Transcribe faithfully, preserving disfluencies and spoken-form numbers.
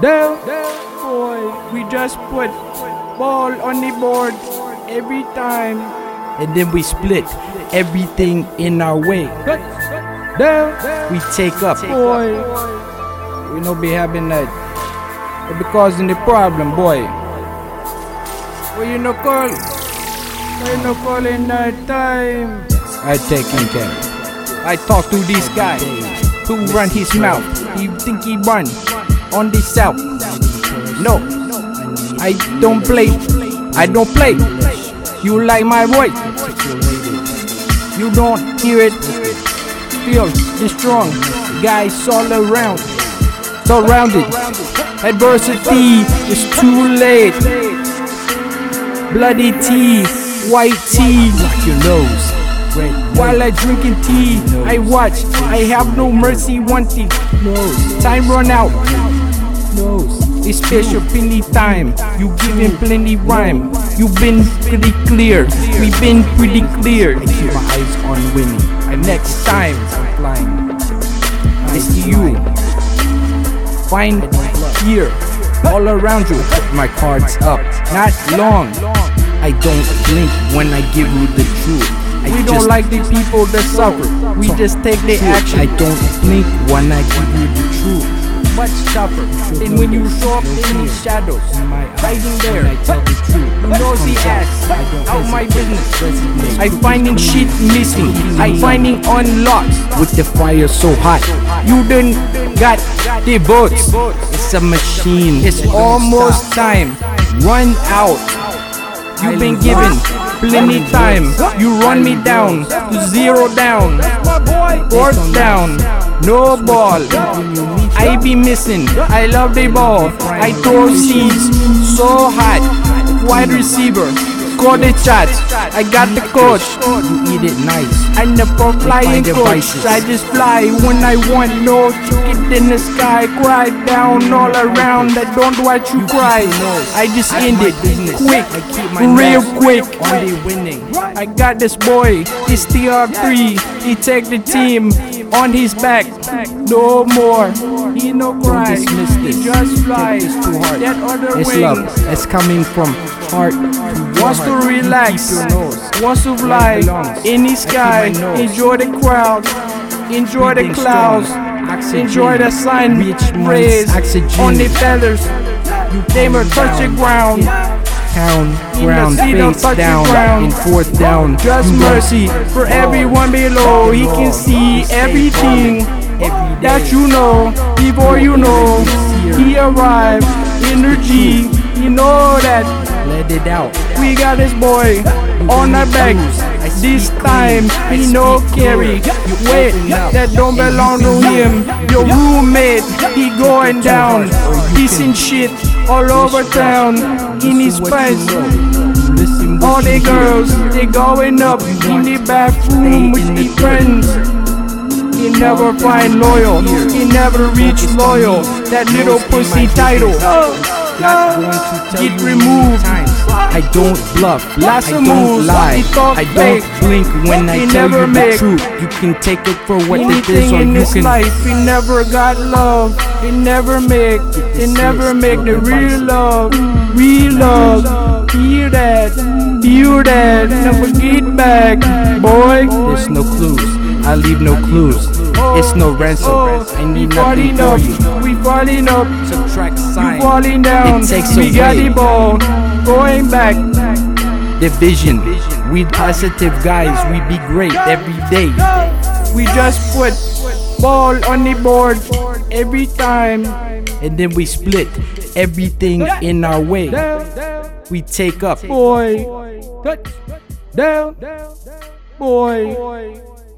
Down. Boy, we just put ball on the board every time. And then we split everything in our way. Down. We take up. Boy, we don't be having that. It be causing the problem, boy. Why you no call? Why you no call in that time? I take him care. I talk to this guy who run his mouth. He think he run on the south. No, I don't play. I don't play. You like my voice? You don't hear it. Feel the strong guys all around. Surrounded. Adversity is too late. Bloody tea, white tea. Watch your nose. While I drinking tea, I watch. I have no mercy, wanting. Time run out. It's special penny time. You giving plenty rhyme. You been pretty clear. We been pretty clear. I keep my eyes on winning. And next time, it's you. Find here, all around you. Put my cards up. Not long. I don't blink when I give you the truth. I we don't like the people that suffer. We just take the action. I don't blink when I give you the truth. Much tougher. And when you show up in the shadows, hiding there, you know the ass. Out my business. I finding shit missing. I finding unlocked. With the fire so hot, you done got the votes. It's a machine. It's almost time. Run out. You've been given plenty time. You run me down to zero down, fourth down, no ball. I be missing. I love the ball. I throw seeds so hot. Wide receiver, call the shot. I got the coach. You eat it nice. I'm the pro flying coach. I just fly when I want. No chicken in the sky. Cry down all around. I don't watch you cry. I just end it quick, real quick. I got this boy. It's T R three. He take the team on his back. No more. He no cry. He just flies. That other it's love. It's coming from heart. Wants to relax. Wants to fly in the sky. Enjoy the crowd. Enjoy the clouds. Enjoy the sun. Praise on the feathers. You came or touch the ground. Count, ground, face down, ground. And fourth down. Just mercy for everyone below. He can see everything that you know. Before you know, he arrived. Energy, you know that. Let it out. We got this boy on our backs. This time he no carry. Wait, that don't belong to him. Your roommate, he going down. Kissing shit all over town. In his pants, all the girls, they going up in the bathroom with the friends. He never find loyal, he never reach loyal. That little pussy title, get removed. I don't bluff, I don't lie, I don't blink when I tell you the truth. You can take it for what it is, or you can. Life, he never got love. They never make, they never make the real love, real love. Hear that, hear that, never get back, boy. There's no clues, I leave no clues. It's no ransom, I need nothing for you. We falling up, subtract sign, you falling down. It takes away. We got the ball, going back. The vision, we positive guys, we be great every day. We just put ball on the board. Every time, and then we split everything in our way. We take up, boy. Down, boy.